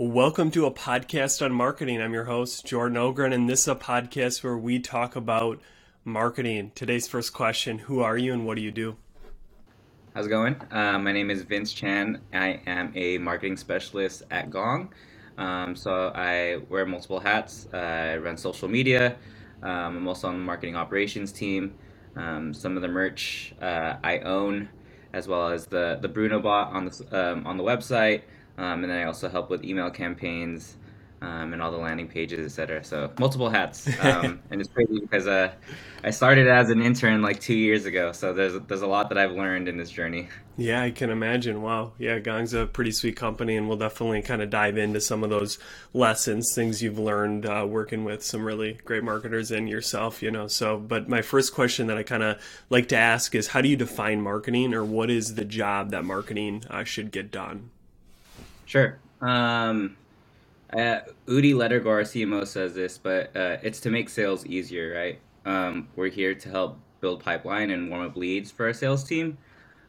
Welcome to A Podcast on Marketing. I'm your host, Jordan Ogren, and this is a podcast where we talk about marketing. Today's first question, who are you and what do you do? How's it going? My name is Vince Chan. I am a marketing specialist at Gong. So I wear multiple hats. I run social media. I'm also on the marketing operations team. Some of the merch I own, as well as the Bruno bot on the website. And then I also help with email campaigns and all the landing pages, et cetera. So multiple hats. And it's crazy because I started as an intern like 2 years ago. So there's a lot that I've learned in this journey. Yeah, I can imagine. Wow. Yeah, Gong's a pretty sweet company, and we'll definitely kind of dive into some of those lessons, things you've learned working with some really great marketers and yourself, you know. So, but my first question that I kind of like to ask is, how do you define marketing, or what is the job that marketing should get done? Sure. Udi Ledergor, our CMO, says this, but it's to make sales easier, right? We're here to help build pipeline and warm up leads for our sales team.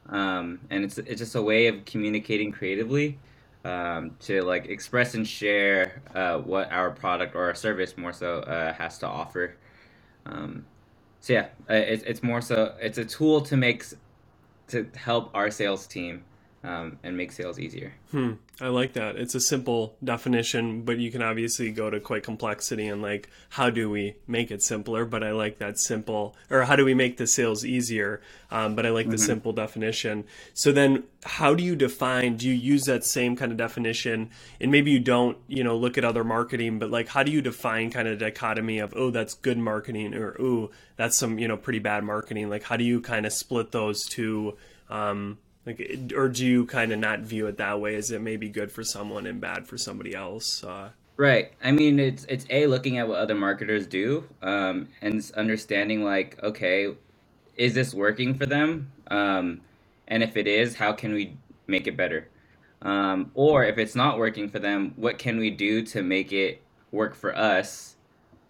And it's just a way of communicating creatively to like express and share what our product or our service more so has to offer. So yeah, it's more so, it's a tool to help our sales team and make sales easier. I like that. It's a simple definition, but you can obviously go to quite complexity and like, how do we make it simpler? But I like that simple, or how do we make the sales easier? But I like the simple definition. So then how do you define, do you use that same kind of definition? And maybe you don't, you know, look at other marketing, but like, how do you define kind of dichotomy of, oh, that's good marketing, or, oh, that's some, you know, pretty bad marketing? Like, how do you kind of split those two, like, or do you kind of not view it that way? Is it maybe good for someone and bad for somebody else? Right. I mean, it's a looking at what other marketers do and understanding like, okay, is this working for them? And if it is, how can we make it better? Or if it's not working for them, what can we do to make it work for us?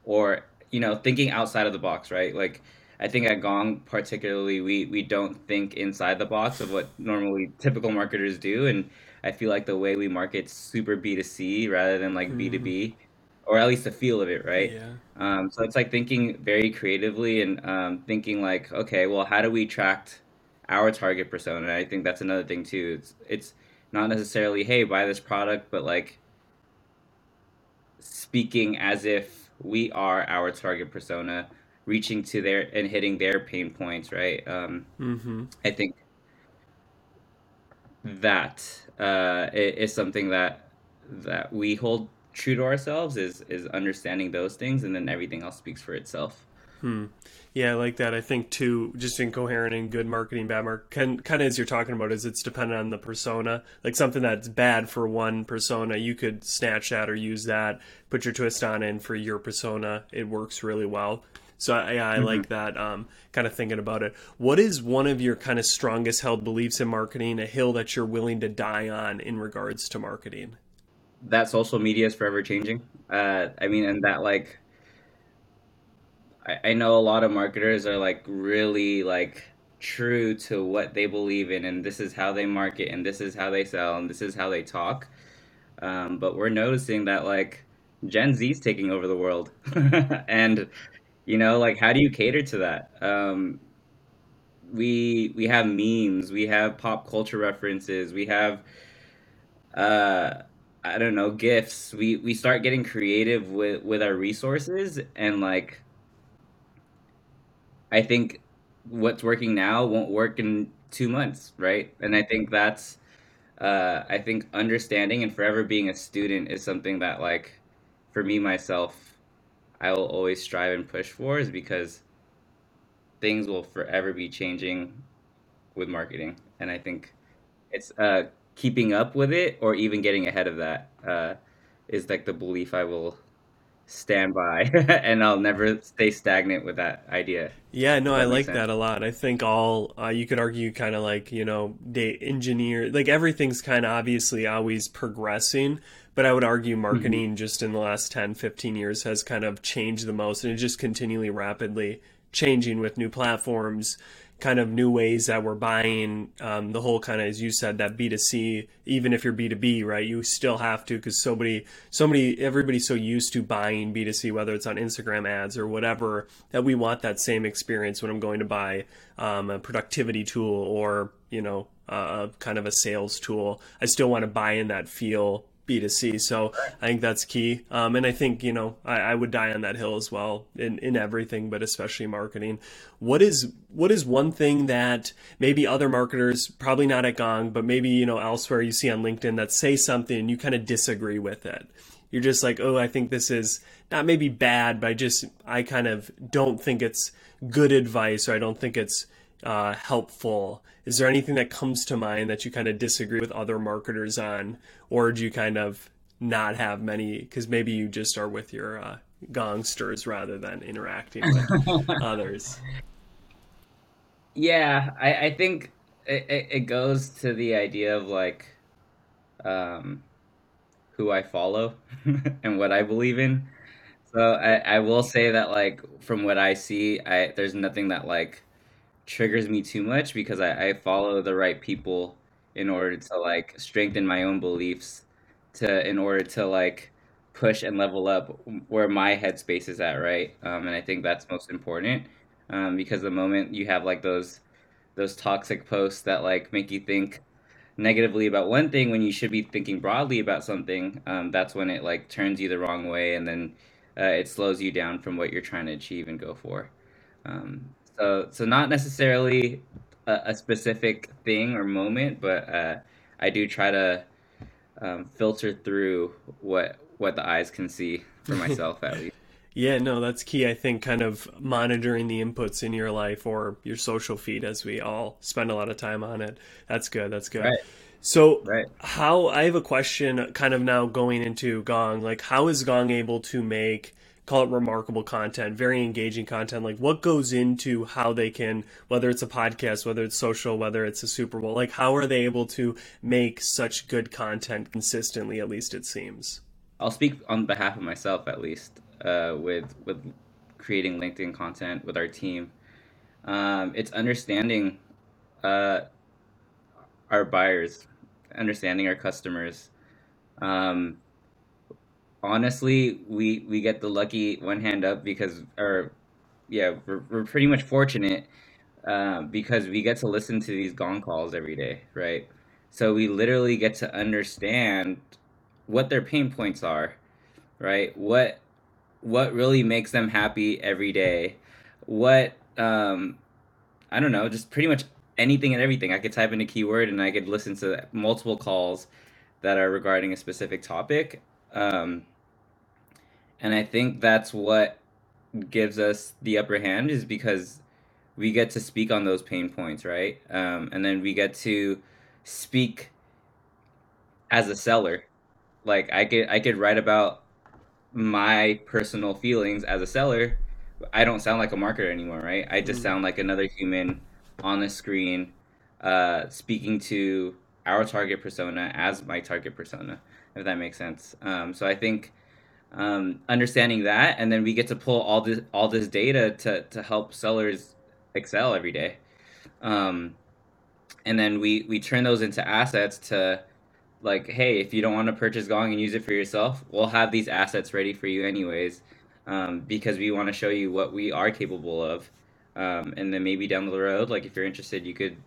Or, you know, thinking outside of the box, right? Like, I think at Gong particularly, we don't think inside the box of what normally typical marketers do. And I feel like the way we market's super B2C rather than like B2B, or at least the feel of it, right? Yeah. So it's like thinking very creatively and thinking like, okay, well, how do we attract our target persona? And I think that's another thing too. It's not necessarily, hey, buy this product, but like speaking as if we are our target persona, reaching to their and hitting their pain points, right? I think that is something that we hold true to ourselves is understanding those things, and then everything else speaks for itself. Yeah, I like that. I think too, just incoherent and good marketing, bad marketing, kind of as you're talking about, is it's dependent on the persona. Like something that's bad for one persona, you could snatch that or use that, put your twist on it, and for your persona, it works really well. So yeah, I like that kind of thinking about it. What is one of your kind of strongest held beliefs in marketing, a hill that you're willing to die on in regards to marketing? That social media is forever changing. I mean, and that like, I know a lot of marketers are like really like true to what they believe in, and this is how they market, and this is how they sell, and this is how they talk. But we're noticing that like Gen Z is taking over the world and you know, like, how do you cater to that? We have memes, we have pop culture references, we have, I don't know, GIFs. We start getting creative with our resources, and like, I think what's working now won't work in 2 months, right? And I think that's, I think understanding and forever being a student is something that like, for me, myself, I will always strive and push for, is because things will forever be changing with marketing. And I think it's keeping up with it, or even getting ahead of that, is like the belief I will stand by and I'll never stay stagnant with that idea. Yeah, no, I like that a lot. I think all you could argue kind of like, you know, like everything's kind of obviously always progressing, but I would argue marketing just in the last 10, 15 years has kind of changed the most, and it's just continually rapidly changing with new platforms, kind of new ways that we're buying, the whole kind of, as you said, that B2C, even if you're B2B, right, you still have to, because everybody's so used to buying B2C, whether it's on Instagram ads or whatever, that we want that same experience when I'm going to buy a productivity tool or, kind of a sales tool. I still want to buy in that feel B2C. So I think that's key. And I think, I would die on that hill as well in everything, but especially marketing. What is one thing that maybe other marketers, probably not at Gong, but maybe, elsewhere you see on LinkedIn that say something and you kind of disagree with it? You're just like, oh, I think this is not maybe bad, but I kind of don't think it's good advice, or I don't think it's helpful. Is there anything that comes to mind that you kind of disagree with other marketers on, or do you kind of not have many, because maybe you just are with your gongsters rather than interacting with others? Yeah, I think it goes to the idea of like who I follow and what I believe in. So I will say that, like, from what I see, there's nothing that like triggers me too much, because I follow the right people in order to like strengthen my own beliefs, in order to like push and level up where my headspace is at, right? And I think that's most important, because the moment you have like those toxic posts that like make you think negatively about one thing when you should be thinking broadly about something, that's when it like turns you the wrong way, and then it slows you down from what you're trying to achieve and go for. So not necessarily a specific thing or moment, but I do try to filter through what the eyes can see for myself, at least. Yeah, no, that's key. I think kind of monitoring the inputs in your life or your social feed, as we all spend a lot of time on it. That's good. Right. So I have a question kind of now going into Gong, like how is Gong able to make, call it remarkable content, very engaging content? Like what goes into how they can, whether it's a podcast, whether it's social, whether it's a Super Bowl, like how are they able to make such good content consistently, at least it seems? I'll speak on behalf of myself, at least, with creating LinkedIn content with our team. It's understanding our buyers, understanding our customers. Honestly, we get the lucky one hand up because, we're pretty much fortunate because we get to listen to these Gong calls every day, right? So we literally get to understand what their pain points are, right? What really makes them happy every day? What, I don't know, just pretty much anything and everything. I could type in a keyword and I could listen to multiple calls that are regarding a specific topic. And I think that's what gives us the upper hand, is because we get to speak on those pain points, right? And then we get to speak as a seller. Like I could write about my personal feelings as a seller. I don't sound like a marketer anymore, right? I just sound like another human on the screen, speaking to our target persona as my target persona, if that makes sense. So I think understanding that, and then we get to pull all this data to help sellers excel every day. And then we turn those into assets to like, hey, if you don't want to purchase Gong and use it for yourself, we'll have these assets ready for you anyways, because we want to show you what we are capable of. And then maybe down the road, like if you're interested, you could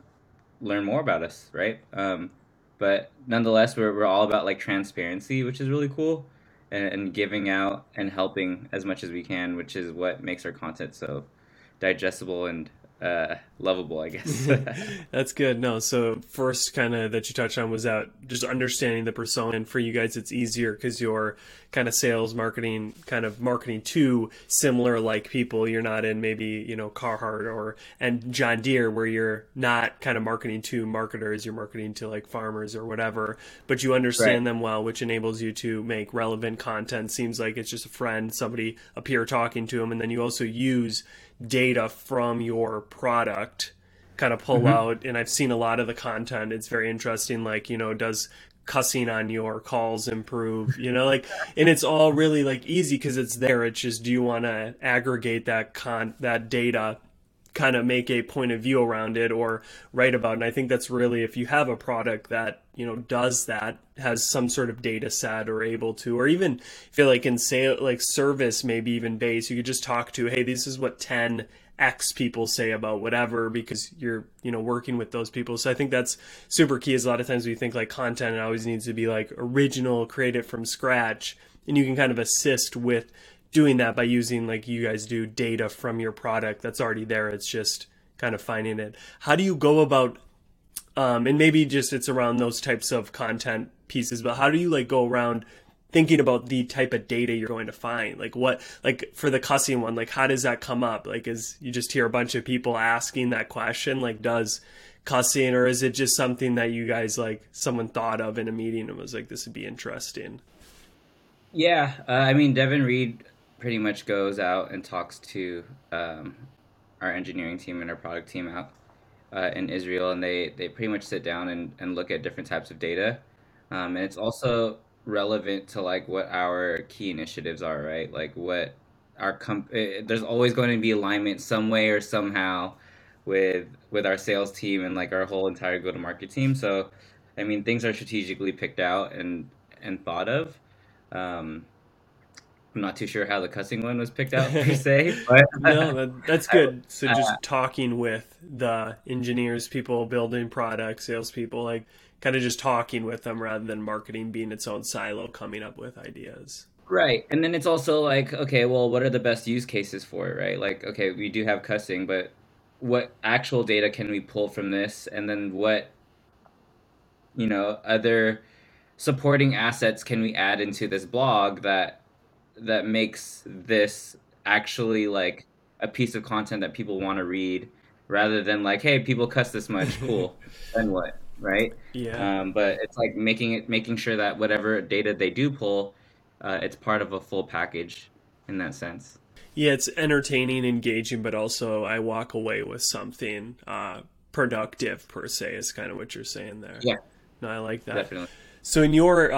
learn more about us, right? But nonetheless, we're all about like transparency, which is really cool, and giving out and helping as much as we can, which is what makes our content so digestible and lovable, I guess. That's good. No, so first kind of that you touched on was that just understanding the persona, and for you guys it's easier because you're kind of sales marketing, kind of marketing to similar like people. You're not in maybe Carhartt and John Deere, where you're not kind of marketing to marketers, you're marketing to like farmers or whatever, but you understand them well, which enables you to make relevant content. Seems like it's just a friend, somebody, a peer talking to them, and then you also use data from your product, kind of pull out. And I've seen a lot of the content. It's very interesting. Like, does cussing on your calls improve, like, and it's all really like easy because it's there. It's just, do you want to aggregate that data kind of make a point of view around it or write about it. And I think that's really, if you have a product that, you know, does that, has some sort of data set or able to, or even feel like in sale, like service, maybe even base, you could just talk to, hey, this is what 10 X people say about whatever, because you're, you know, working with those people. So I think that's super key, is a lot of times we think like content always needs to be like original, create it from scratch, and you can kind of assist with doing that by using, like you guys do, data from your product that's already there. It's just kind of finding it. How do you go about, and maybe just it's around those types of content pieces, but how do you like go around thinking about the type of data you're going to find? Like what, like for the cussing one, like how does that come up? Like is you just hear a bunch of people asking that question, like does cussing, or is it just something that you guys, like someone thought of in a meeting and was like, this would be interesting? Yeah, I mean, Devin Reed pretty much goes out and talks to our engineering team and our product team out in Israel, and they pretty much sit down and look at different types of data. And it's also relevant to like what our key initiatives are, right? Like what our there's always going to be alignment some way or somehow with our sales team and like our whole entire go-to-market team. So, I mean, things are strategically picked out and thought of. I'm not too sure how the cussing one was picked out per se. But no, that's good. So just talking with the engineers, people building products, salespeople, like kind of just talking with them rather than marketing being its own silo coming up with ideas. Right. And then it's also like, okay, well, what are the best use cases for it, right? Like, okay, we do have cussing, but what actual data can we pull from this? And then what, you know, other supporting assets can we add into this blog that makes this actually like a piece of content that people want to read, rather than like, hey, people cuss this much, cool, then what, right? Yeah. But it's like making sure that whatever data they do pull, it's part of a full package in that sense. Yeah, it's entertaining, engaging, but also I walk away with something productive per se, is kind of what you're saying there. Yeah. No, I like that. Definitely. So in your,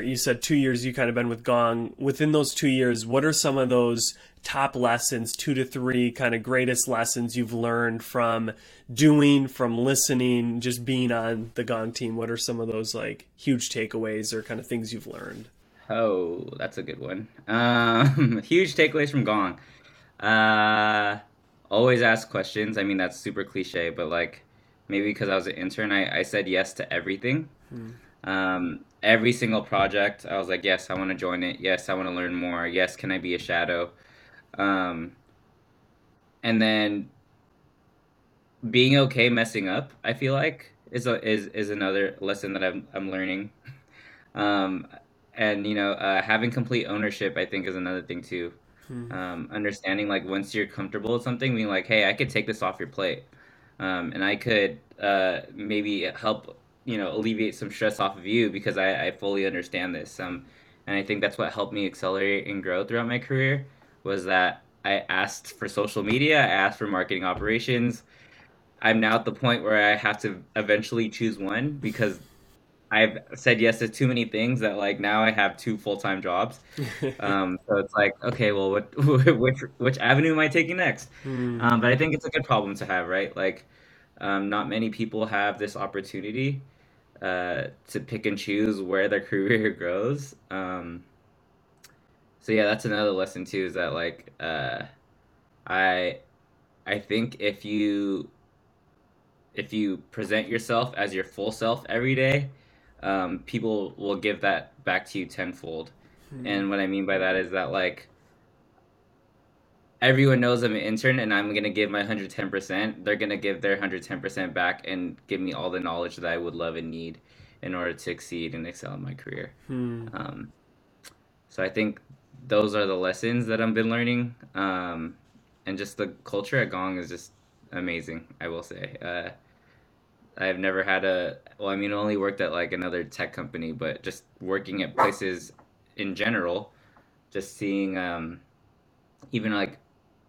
you said 2 years you kind of been with Gong. Within those 2 years, what are some of those top lessons, 2 to 3 kind of greatest lessons you've learned from doing, from listening, just being on the Gong team? What are some of those like huge takeaways or kind of things you've learned? Oh, that's a good one. Huge takeaways from Gong. Always ask questions. I mean, that's super cliche, but like maybe because I was an intern, I said yes to everything. Every single project I was like, yes, I want to join it, yes, I want to learn more, yes, can I be a shadow? And then being okay messing up, I feel like is another lesson that I'm learning. And you know, having complete ownership, I think, is another thing too. Understanding like once you're comfortable with something, being like, hey, I could take this off your plate, and I could maybe help, you know, alleviate some stress off of you because I fully understand this. And I think that's what helped me accelerate and grow throughout my career, was that I asked for social media, I asked for marketing operations. I'm now at the point where I have to eventually choose one because I've said yes to too many things that like now I have 2 full-time jobs. So it's like, okay, well, which avenue am I taking next? But I think it's a good problem to have, right? Like, not many people have this opportunity to pick and choose where their career grows. So yeah, that's another lesson too, is that like I think if you present yourself as your full self every day, people will give that back to you tenfold. And what I mean by that is that like everyone knows I'm an intern and I'm going to give my 110%. They're going to give their 110% back and give me all the knowledge that I would love and need in order to succeed and excel in my career. So I think those are the lessons that I've been learning. And just the culture at Gong is just amazing, I will say. I've never had only worked at like another tech company, but just working at places in general, just seeing even like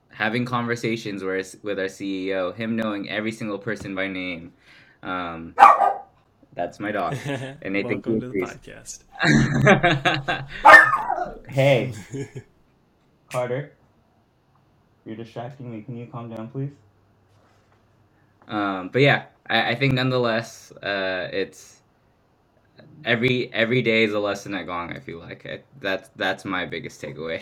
having conversations with our CEO, him knowing every single person by name. That's my dog. And they welcome to the podcast. Hey, Carter. You're distracting me. Can you calm down, please? But yeah, I think nonetheless, it's every day is a lesson at Gong. I feel like that's my biggest takeaway.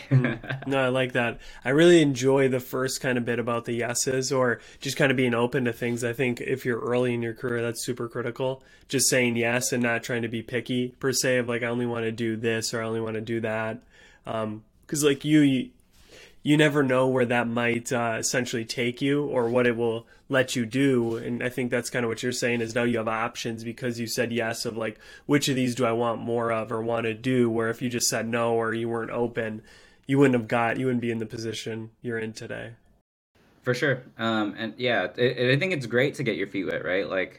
No, I like that. I really enjoy the first kind of bit about the yeses, or just kind of being open to things. I think if you're early in your career, that's super critical. Just saying yes and not trying to be picky per se of like, I only want to do this or I only want to do that. Cause like you never know where that might essentially take you or what it will let you do. And I think that's kind of what you're saying is now you have options because you said yes of like, which of these do I want more of or want to do? Where if you just said no or you weren't open, you wouldn't be in the position you're in today. For sure. And yeah, I think it's great to get your feet wet, right? Like,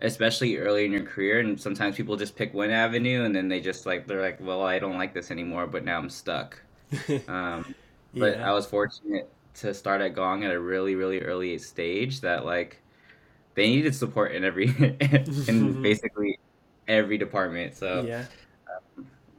especially early in your career. And sometimes people just pick one avenue and then they're like, well, I don't like this anymore, but now I'm stuck. But yeah. I was fortunate to start at Gong at a really, really early stage that like they needed support in basically every department. So yeah.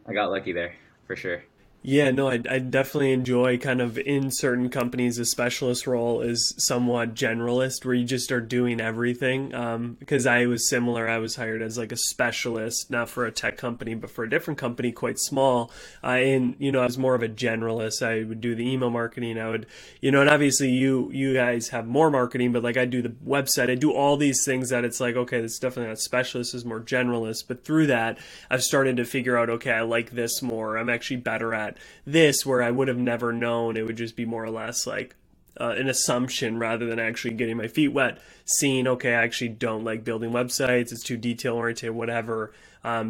I got lucky there for sure. Yeah, no, I definitely enjoy kind of in certain companies, a specialist role is somewhat generalist where you just are doing everything. Because I was similar. I was hired as like a specialist, not for a tech company, but for a different company, quite small. I was more of a generalist. I would do the email marketing. I would, and obviously you guys have more marketing, but like I do the website, I do all these things that it's like, okay, that's definitely not specialist, it's more generalist. But through that, I've started to figure out, okay, I like this more. I'm actually better at this where I would have never known. It would just be more or less like an assumption rather than actually getting my feet wet, seeing, okay, I actually don't like building websites. It's too detail oriented, whatever.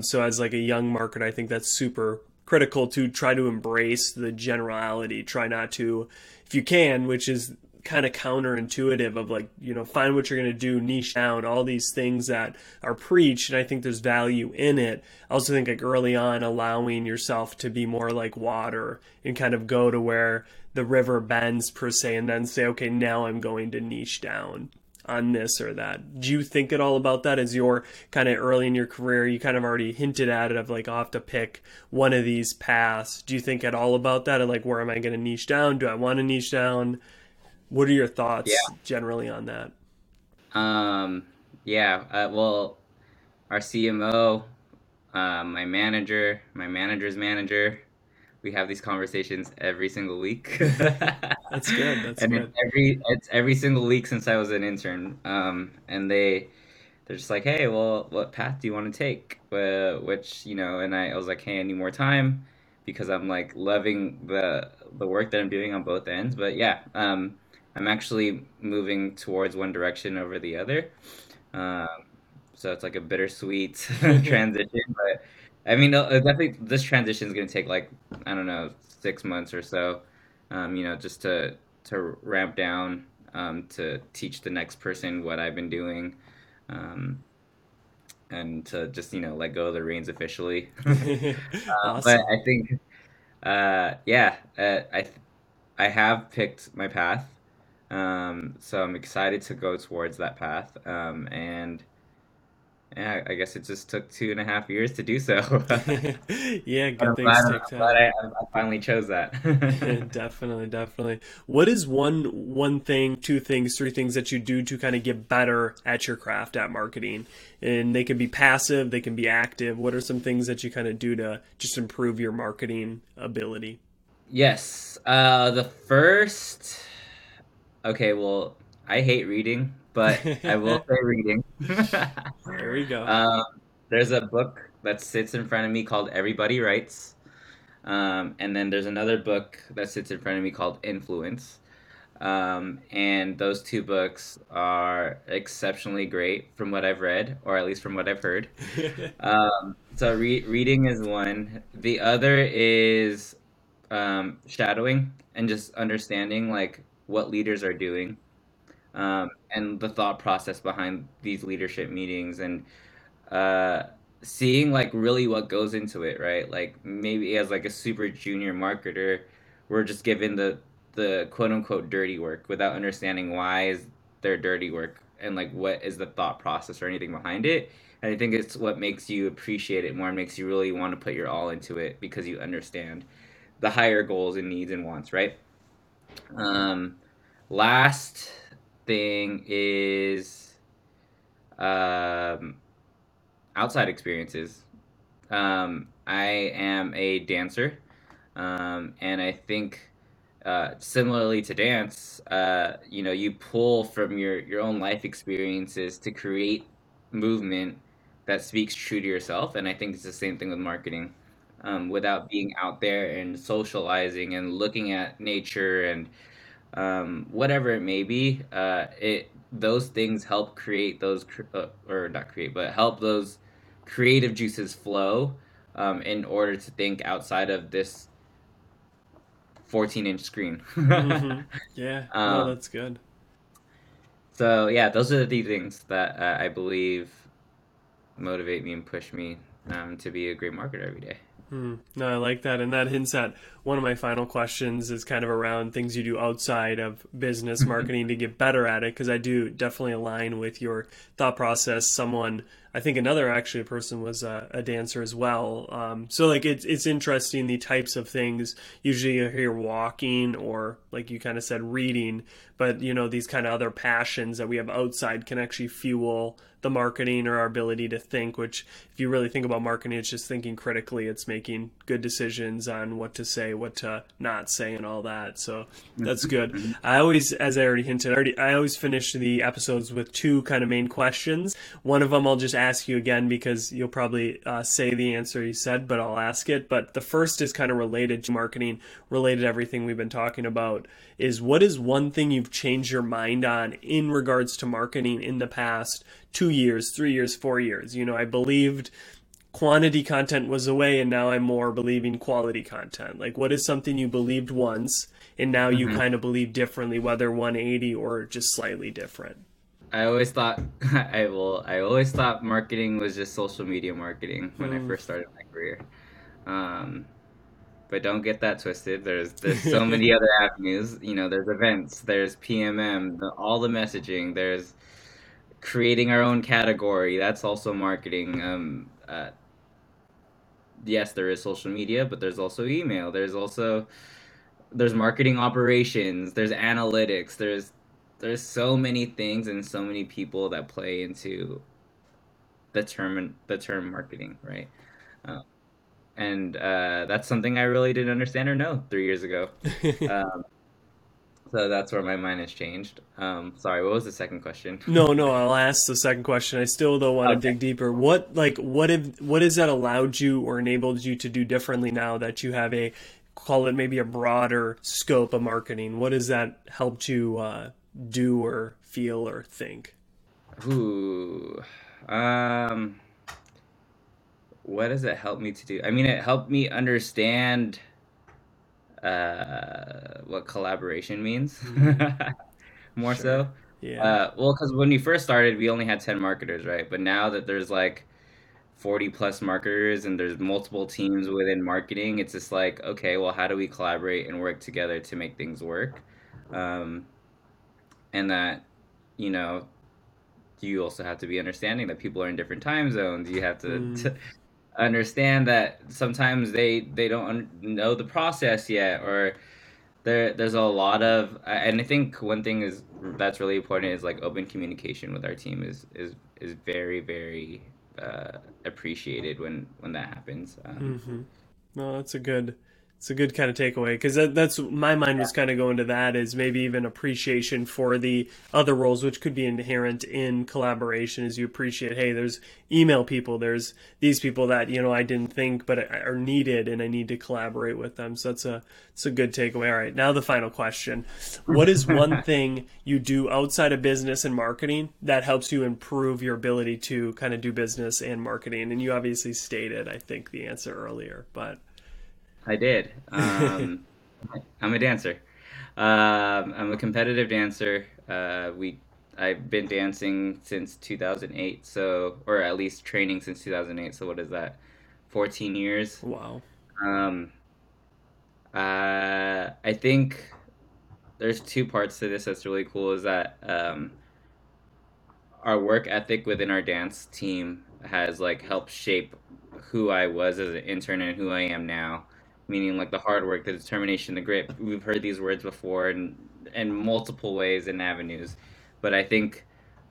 So as like a young marketer, I think that's super critical to try to embrace the generality, try not to, if you can, which is kind of counterintuitive of like, find what you're going to do, niche down, all these things that are preached. And I think there's value in it. I also think like early on allowing yourself to be more like water and kind of go to where the river bends per se, and then say, okay, now I'm going to niche down on this or that. Do you think at all about that as you're kind of early in your career? You kind of already hinted at it of like, I'll have to pick one of these paths. Do you think at all about that? Or like, where am I going to niche down? Do I want to niche down? What are your thoughts generally on that? Well, our CMO, my manager, my manager's manager, we have these conversations every single week. That's good. It's every single week since I was an intern. And they're just like, hey, well, what path do you want to take? And I was like, hey, I need more time because I'm like loving the work that I'm doing on both ends. But yeah, I'm actually moving towards one direction over the other. So it's like a bittersweet transition. But I mean, definitely this transition is going to take like, I don't know, 6 months or so, just to ramp down, to teach the next person what I've been doing, and to just, let go of the reins officially. Awesome. But I think, I have picked my path. So I'm excited to go towards that path. And yeah, I guess it just took 2.5 years to do so. Yeah, good things take time. I finally chose that. Definitely. What is one thing, two things, three things that you do to kind of get better at your craft at marketing? And they can be passive, they can be active. What are some things that you kind of do to just improve your marketing ability? Yes. I hate reading, but I will say reading. There we go. There's a book that sits in front of me called Everybody Writes. And then there's another book that sits in front of me called Influence. And those two books are exceptionally great from what I've read, or at least from what I've heard. Reading is one. The other is shadowing and just understanding like what leaders are doing. And the thought process behind these leadership meetings and seeing like really what goes into it, right? Like maybe as like a super junior marketer, we're just given the quote unquote dirty work without understanding why is there dirty work and like what is the thought process or anything behind it. And I think it's what makes you appreciate it more and makes you really want to put your all into it because you understand the higher goals and needs and wants, right? Last thing is outside experiences. I am a dancer, and I think similarly to dance, you know, you pull from your own life experiences to create movement that speaks true to yourself. And I think it's the same thing with marketing. Without being out there and socializing and looking at nature and whatever it may be, those things help create those help those creative juices flow in order to think outside of this 14-inch screen. Mm-hmm. Yeah, no, that's good. So yeah, those are the three things that I believe motivate me and push me to be a great marketer every day. No, I like that. And that hints at one of my final questions is kind of around things you do outside of business marketing to get better at it, because I do definitely align with your thought process. Someone, I think another actually person was a dancer as well. So like it's interesting the types of things. Usually you hear walking or, like you kind of said, reading, but you know, these kind of other passions that we have outside can actually fuel the marketing or our ability to think, which if you really think about marketing, it's just thinking critically. It's making good decisions on what to say, what to not say, and all that. So that's good. I always finish the episodes with two kind of main questions. One of them I'll just ask you again because you'll probably say the answer you said, but I'll ask it. But the first is kind of related to marketing, related to everything we've been talking about, is what is one thing you've changed your mind on in regards to marketing in the past 2 years, 3 years, 4 years? You know, I believed quantity content was the way, and now I'm more believing quality content. Like, what is something you believed once and now you kind of believe differently, whether 180 or just slightly different? I always thought marketing was just social media marketing when I first started my career. But don't get that twisted. There's so many other avenues. You know, there's events, there's PMM, all the messaging, there's creating our own category. That's also marketing. Yes, there is social media, but there's also email. There's marketing operations. There's analytics. There's so many things and so many people that play into the term marketing, right? And that's something I really didn't understand or know 3 years ago. So that's where my mind has changed. Sorry, what was the second question? No, I'll ask the second question. I still though want to dig deeper. What has that allowed you or enabled you to do differently now that you have maybe a broader scope of marketing? What has that helped you do or feel or think? What does it help me to do? I mean, it helped me understand what collaboration means more sure. So yeah, well, because when we first started we only had 10 marketers, right? But now that there's like 40 plus marketers and there's multiple teams within marketing, it's just like, okay, well, how do we collaborate and work together to make things work? And that, you know, you also have to be understanding that people are in different time zones. You have to understand that sometimes they don't know the process yet, or there's a lot of, and I think one thing is that's really important is like open communication with our team is very, very appreciated when that happens. No, that's a good. It's a good kind of takeaway, because that's my mind was kind of going to that, is maybe even appreciation for the other roles, which could be inherent in collaboration, is you appreciate, hey, there's email people, there's these people that, you know, I didn't think but are needed and I need to collaborate with them. So it's a good takeaway. All right, now the final question. What is one thing you do outside of business and marketing that helps you improve your ability to kind of do business and marketing? And you obviously stated, I think, the answer earlier, but... I did. I'm a dancer. I'm a competitive dancer. I've been dancing since 2008, or at least training since 2008. So what is that? 14 years. Wow. I think there's two parts to this that's really cool, is that our work ethic within our dance team has like helped shape who I was as an intern and who I am now. meaning like the hard work, the determination, the grit. We've heard these words before in multiple ways and avenues. But I think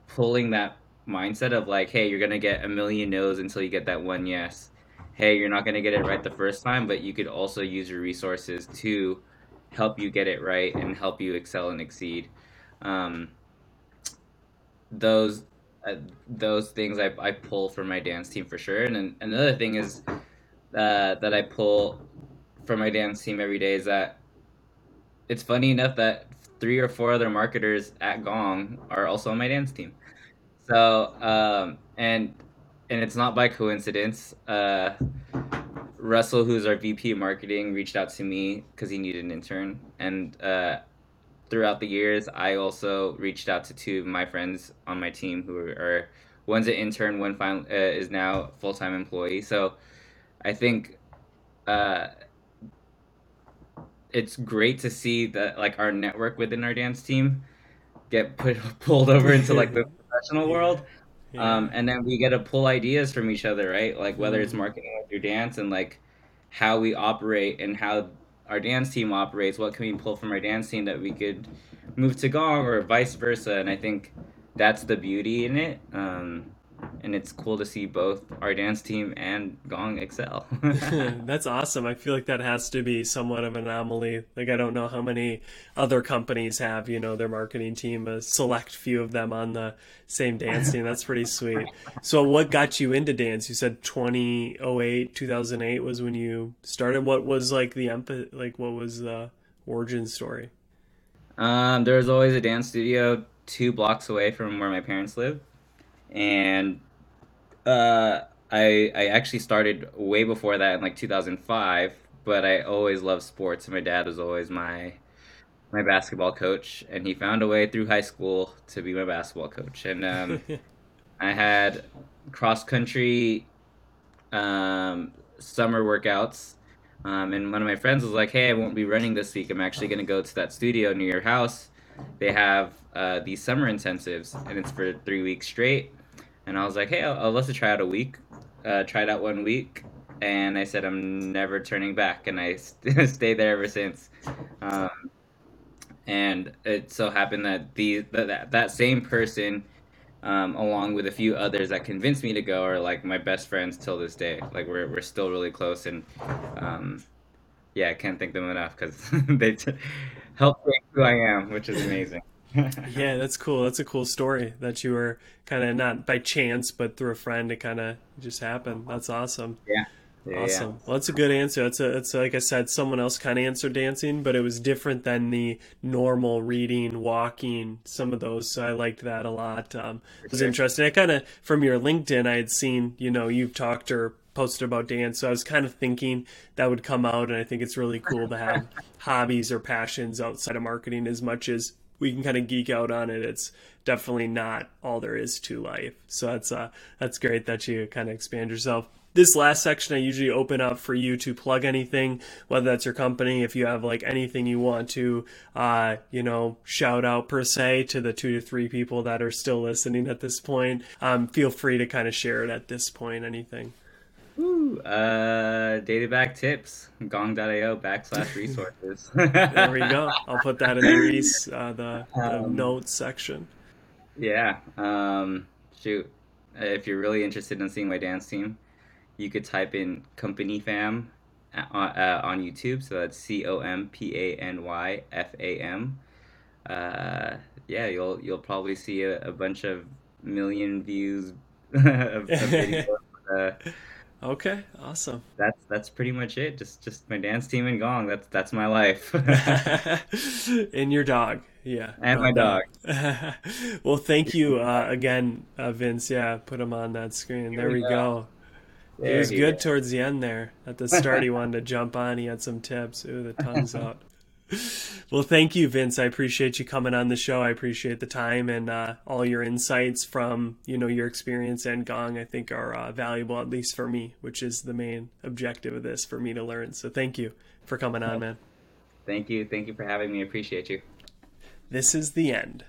pulling that mindset of like, hey, you're going to get a million no's until you get that one yes. Hey, you're not going to get it right the first time, but you could also use your resources to help you get it right and help you excel and exceed. Those things I pull from my dance team for sure. And then another thing is that I pull from my dance team every day is that it's funny enough that 3 or 4 other marketers at Gong are also on my dance team. So, and it's not by coincidence. Russell, who's our VP of marketing, reached out to me because he needed an intern. And throughout the years, I also reached out to 2 of my friends on my team who are, one's an intern, one is now a full-time employee. So I think it's great to see that like our network within our dance team get pulled over into like the professional world. Yeah. And then we get to pull ideas from each other, right? Like whether it's marketing with your dance and like how we operate and how our dance team operates, what can we pull from our dance team that we could move to Gong or vice versa. And I think that's the beauty in it. And it's cool to see both our dance team and Gong excel. That's awesome. I feel like that has to be somewhat of an anomaly. Like, I don't know how many other companies have, you know, their marketing team, a select few of them on the same dance team. That's pretty sweet. So what got you into dance? You said 2008 was when you started. What was like what was the origin story? There was always a dance studio 2 blocks away from where my parents lived. And I actually started way before that in like 2005, but I always loved sports. And my dad was always my basketball coach, and he found a way through high school to be my basketball coach. And I had cross country summer workouts, and one of my friends was like, hey, I won't be running this week. I'm actually going to go to that studio near your house. They have these summer intensives, and it's for 3 weeks straight. And I was like, hey, I'll let's try out a week. Tried out 1 week, and I said, I'm never turning back. And I stayed there ever since. And it so happened that that same person, along with a few others that convinced me to go, are like my best friends till this day. Like we're still really close, and I can't thank them enough because they helped make who I am, which is amazing. Yeah, that's cool. That's a cool story that you were kind of not by chance, but through a friend, it kind of just happened. That's awesome. Yeah. Awesome. Yeah. Well, that's a good answer. It's like I said, someone else kind of answered dancing, but it was different than the normal reading, walking, some of those. So I liked that a lot. It was interesting. I kind of, from your LinkedIn, I had seen, you know, you've talked or posted about dance. So I was kind of thinking that would come out. And I think it's really cool to have hobbies or passions outside of marketing as much as we can kind of geek out on it. It's definitely not all there is to life. So that's great that you kind of expand yourself. This last section, I usually open up for you to plug anything, whether that's your company, if you have like anything you want to, shout out per se to the 2 to 3 people that are still listening at this point. Feel free to kind of share it at this point, anything. Data back tips, gong.io/resources. There we go. I'll put that in the notes section. Yeah. Shoot. If you're really interested in seeing my dance team, you could type in Company Fam on YouTube. So that's CompanyFam. You'll probably see a bunch of million views of videos. Okay, awesome. That's pretty much it. Just my dance team and Gong. That's my life. And your dog. Yeah. And my dog. Well, thank you again, Vince. Yeah, put him on that screen. There we go. It was good towards the end there. At the start, he wanted to jump on. He had some tips. Ooh, the tongue's out. Well, thank you, Vince. I appreciate you coming on the show. I appreciate the time and all your insights from, you know, your experience and Gong, I think are valuable, at least for me, which is the main objective of this, for me to learn. So thank you for coming on, man. Thank you. Thank you for having me. I appreciate you. This is the end.